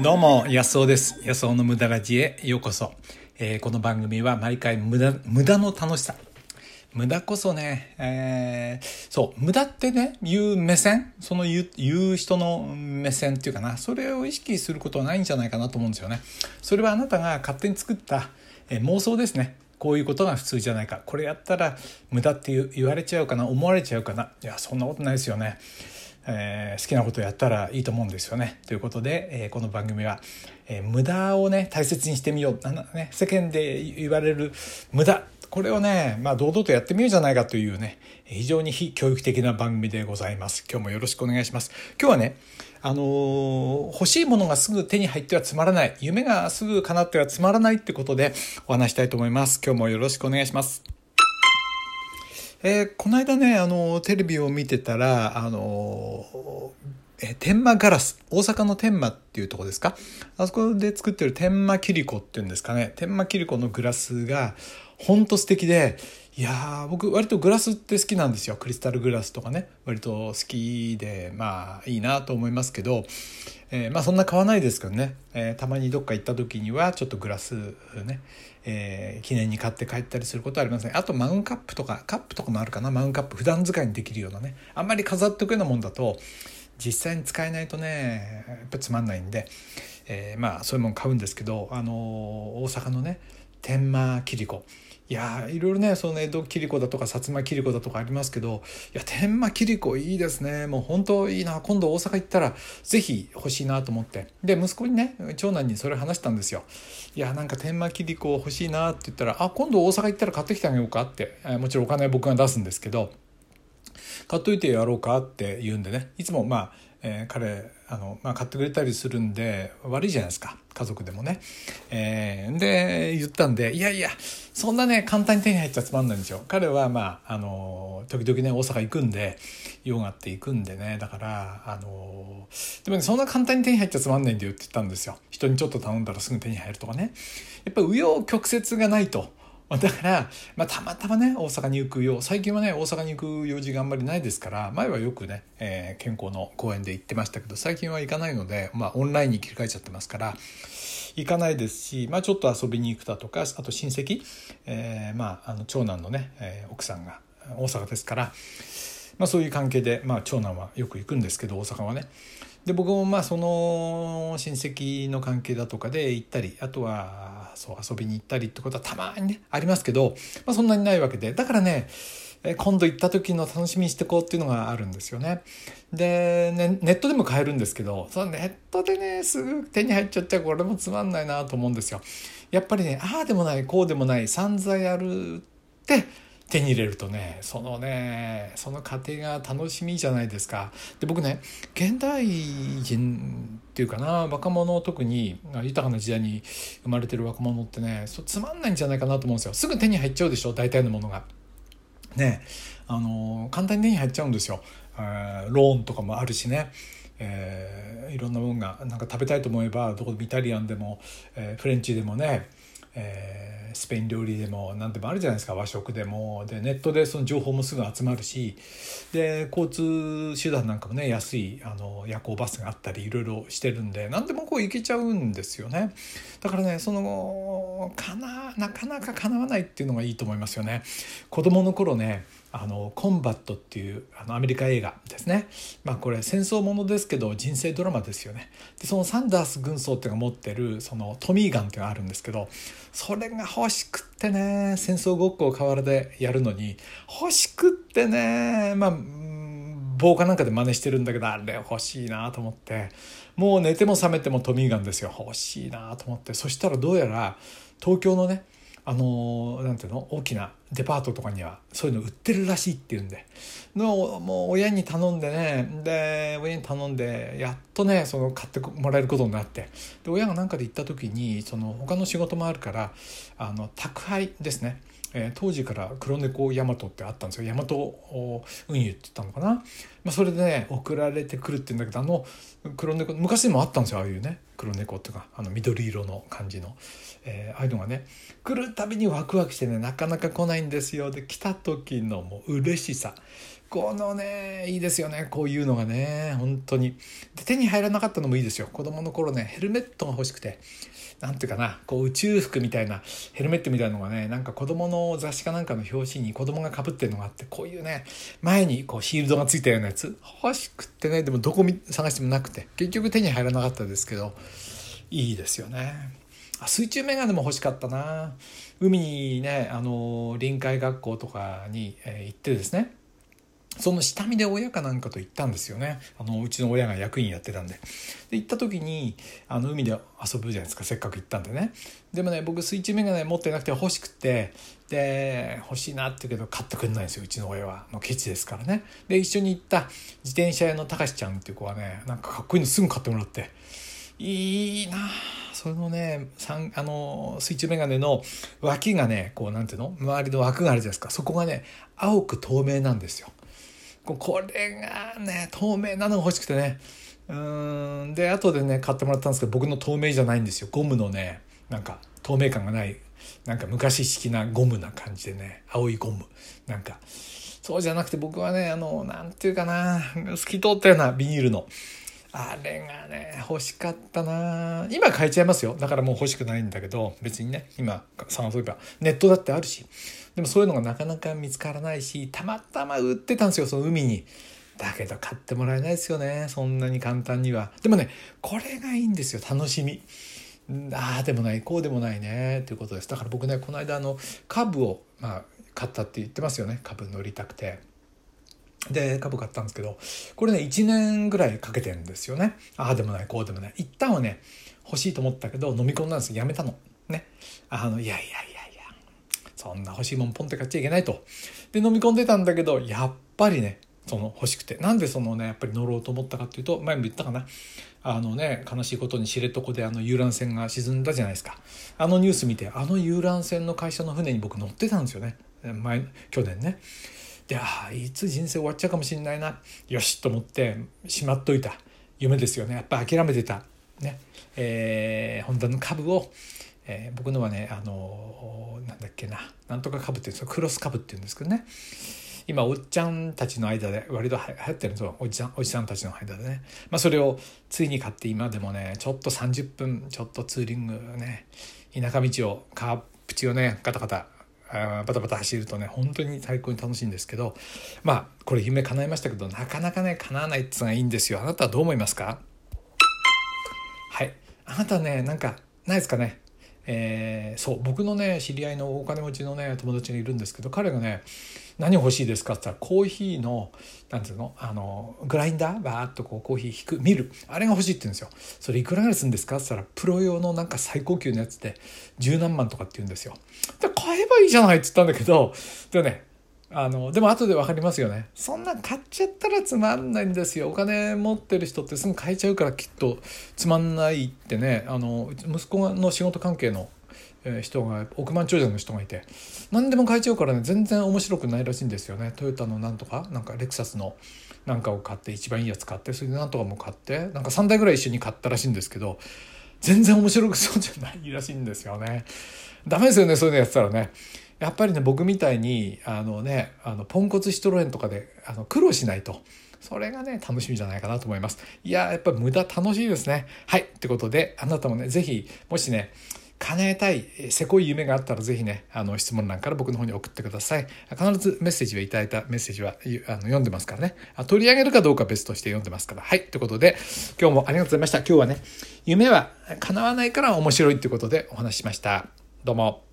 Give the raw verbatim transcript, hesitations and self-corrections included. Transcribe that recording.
どうも安尾です。安尾の無駄ラジへようこそ、えー、この番組は毎回無駄、無駄の楽しさ、無駄こそね、えー、そう無駄ってね言う目線、その言う、言う人の目線っていうかな、それを意識することはないんじゃないかなと思うんですよね。それはあなたが勝手に作った、えー、妄想ですね。こういうことが普通じゃないか、これやったら無駄って言われちゃうかな、思われちゃうかな。いや、そんなことないですよね。えー、好きなことをやったらいいと思うんですよね。ということで、えー、この番組は、えー、無駄をね大切にしてみよう、あの、ね、世間で言われる無駄、これをね、まあ、堂々とやってみようじゃないかというね、非常に非教育的な番組でございます。今日もよろしくお願いします。今日はね、あのー、欲しいものがすぐ手に入ってはつまらない、夢がすぐ叶ってはつまらないってことでお話したいと思います。今日もよろしくお願いします。えー、この間ね、あのテレビを見てたら、あの、えー、天満ガラス、大阪の天満っていうとこですか、あそこで作ってる天満切子っていうんですかね、天満切子のグラスがほんと素敵で、いやー、僕割とグラスって好きなんですよ。クリスタルグラスとかね、割と好きで、まあいいなと思いますけど、えー、まあそんな買わないですけどね、えー、たまにどっか行った時にはちょっとグラスね、えー、記念に買って帰ったりすることはありますね。あとマウンカップとか、カップとかもあるかな。マウンカップ普段使いにできるようなね、あんまり飾っておくようなもんだと実際に使えないとね、やっぱつまんないんで、えー、まあそういうもん買うんですけど、あのー、大阪のね天満切子、いやー、いろいろね、その江戸切子だとか薩摩切子だとかありますけど、いや、天満切子いいですね。もう本当いいな、今度大阪行ったらぜひ欲しいなと思って、で息子にね、長男にそれ話したんですよ。いや、なんか天満切子欲しいなって言ったら、あ、今度大阪行ったら買ってきてあげようかって、もちろんお金は僕が出すんですけど、買っといてやろうかって言うんでね、いつもまあ、えー、彼あの、まあ、買ってくれたりするんで悪いじゃないですか、家族でもね、えー、で言ったんで、いやいや、そんなね簡単に手に入っちゃつまんないんですよ。彼はまあ、あの時々ね大阪行くんで、用があって行くんでね、だからあのでもね、そんな簡単に手に入っちゃつまんないんだよって言ったんですよ。人にちょっと頼んだらすぐ手に入るとかね、やっぱ紆余曲折がないと。だから、まあ、たまたまね大阪に行くよ、最近はね大阪に行く用事があんまりないですから、前はよくね、えー、健康の講演で行ってましたけど、最近は行かないので、まあ、オンラインに切り替えちゃってますから行かないですし、まあ、ちょっと遊びに行くだとか、あと親戚、えーまあ、あの長男のね、えー、奥さんが大阪ですから、まあ、そういう関係で、まあ、長男はよく行くんですけど、大阪はね。で、僕もまあその親戚の関係だとかで行ったり、あとはそう遊びに行ったりってことはたまにねありますけど、まあ、そんなにないわけで、だからね、今度行った時の楽しみにしてこうっていうのがあるんですよね。でね、ネットでも買えるんですけど、そのネットでねすぐ手に入っちゃって、これもつまんないなと思うんですよ。やっぱりね、ああでもないこうでもない散々やるって手に入れるとね、そのね、その過程が楽しみじゃないですか。で、僕ね、現代人っていうかな、若者、特に豊かな時代に生まれてる若者ってね、そつまんないんじゃないかなと思うんですよ。すぐ手に入っちゃうでしょ、大体のものがね、あの簡単に手に入っちゃうんですよ。ローンとかもあるしね、えー、いろんなものがなんか食べたいと思えばどこで、イタリアンでも、えー、フレンチでもね、えー、スペイン料理でも何でもあるじゃないですか、和食でも。で、ネットでその情報もすぐ集まるし、で交通手段なんかもね、安いあの夜行バスがあったり、いろいろしてるんで、何でもこう行けちゃうんですよね。だからね、そのかな、なかなか叶わないっていうのがいいと思いますよね。子供の頃ね、あのコンバットっていうあのアメリカ映画ですね、まあ、これ戦争ものですけど人生ドラマですよね。で、そのサンダース軍曹っていうのが持ってるそのトミーガンっていうのがあるんですけど、それが欲しくってね、戦争ごっこを河原でやるのに欲しくってね、まあ防火なんかで真似してるんだけど、あれ欲しいなと思って、もう寝ても覚めてもトミーガンですよ、欲しいなと思って。そしたらどうやら東京のね、あのなんていうの、大きなデパートとかにはそういうの売ってるらしいっていうんで、のもう親に頼んでね、で親に頼んでやっとね、その買ってもらえることになって、で親が何かで行った時に、その他の仕事もあるから、あの宅配ですね、えー、当時から黒猫ヤマトってあったんですよ、ヤマト運輸って言ったのかな、まあ、それでね送られてくるって言うんだけど、あの黒猫昔にもあったんですよ、ああいうね黒猫っていうか、あの緑色の感じの、えー、ああいうのがね来るたびにワクワクしてね、なかなか来ないんですよ。で、来た時のもう嬉しさ、このねいいですよね、こういうのがね本当に。で手に入らなかったのもいいですよ。子供の頃ねヘルメットが欲しくて、なんていうかな、こう宇宙服みたいなヘルメットみたいなのがね、なんか子供の雑誌かなんかの表紙に子供が被ってるのがあって、こういうね前にこうシールドがついたようなやつ欲しくってね、でもどこ探してもなくて結局手に入らなかったですけど、いいですよね。水中メガネも欲しかったな。海にね、あの臨海学校とかに、えー、行ってですね、その下見で親かなんかと行ったんですよね。あのうちの親が役員やってたんで、で行った時にあの海で遊ぶじゃないですか、せっかく行ったんでね。でもね僕水中メガネ持ってなくて欲しくて、で欲しいなって言うけど買ってくれないんですよ、うちの親は。のケチですからね。で一緒に行った自転車屋のたかしちゃんっていう子はね、なんかかっこいいのすぐ買ってもらって、いいなあ。そのね、あの水中メガネの脇がね、こうなんていうの、周りの枠があるじゃないですか。そこがね、青く透明なんですよ。これがね、透明なのが欲しくてね。うーん。で後でね買ってもらったんですけど、僕の透明じゃないんですよ。ゴムのね、なんか透明感がない、なんか昔式なゴムな感じでね、青いゴムなんか。そうじゃなくて僕はね、あのなんていうかな、透き通ったようなビニールの。あれがね欲しかったな。今買えちゃいますよ、だからもう欲しくないんだけど、別にね今探せばネットだってあるし。でもそういうのがなかなか見つからないし、たまたま売ってたんですよ、その海に。だけど買ってもらえないですよね、そんなに簡単には。でもねこれがいいんですよ、楽しみ。ああでもないこうでもないねということです。だから僕ね、この間あのカブを、まあ、買ったって言ってますよね。カブ乗りたくて、で株買ったんですけど、これねいちねんぐらいかけてるんですよね。ああでもないこうでもない。一旦はね欲しいと思ったけど飲み込んだんですよ、やめたのね。あのいやいやいやいや、そんな欲しいもんポンって買っちゃいけないと。で飲み込んでたんだけど、やっぱりねその欲しくて、なんでそのねやっぱり乗ろうと思ったかっていうと、前も言ったかな、あのね悲しいことに知床であの遊覧船が沈んだじゃないですか。あのニュース見て、あの遊覧船の会社の船に僕乗ってたんですよね、前去年ね。いやいつ人生終わっちゃうかもしれないな、よしと思ってしまっといた夢ですよね。やっぱ諦めてたね、えー、ホンダの株を、えー、僕のはねあのー、なんだっけな、なんとか株っていうんですか、クロス株っていうんですけどね。今おっちゃんたちの間で割と流行ってるんですよ、おじさん、おじさんたちの間でね。まあそれをついに買って、今でもねちょっとさんじゅっぷんちょっとツーリングね、田舎道をカープチをねガタガタバタバタ走るとね本当に最高に楽しいんですけど、まあこれ夢叶いましたけど、なかなかね叶わないってのがいいんですよ。あなたはどう思いますか？はい、あなたねなんかないですかね。えー、そう僕のね知り合いのお金持ちのね友達がいるんですけど、彼がね何欲しいですかって言ったら、コーヒーのなんていうの、あのグラインダーバーっとこうコーヒーひく見るあれが欲しいって言うんですよ。それいくらぐらいするんですかって言ったら、プロ用のなんか最高級のやつで十何万とかって言うんですよ。で買えばいいじゃないって言ったんだけど、でもねあのでも後で分かりますよね、そんな買っちゃったらつまんないんですよ。お金持ってる人ってすぐ買えちゃうから、きっとつまんないってね。あの息子の仕事関係の人が億万長者の人がいて、何でも買えちゃうからね全然面白くないらしいんですよね。トヨタのなんとかなんかレクサスのなんかを買って、一番いいやつ買って、それでなんとかも買って、なんかさんだいぐらい一緒に買ったらしいんですけど、全然面白くそうじゃないらしいんですよね。ダメですよね、そういうのやってたらね。やっぱりね僕みたいにあのねあのポンコツシトロエンとかであの苦労しないと、それがね楽しみじゃないかなと思います。いややっぱり無駄楽しいですね。はいってことで、あなたもねぜひもしね叶えたいせこい夢があったら、ぜひねあの質問欄から僕の方に送ってください。必ずメッセージはいただいたメッセージはあの読んでますからね、取り上げるかどうか別として読んでますから。はいってことで、今日もありがとうございました。今日はね夢は叶わないから面白いってことでお話ししました。どうも。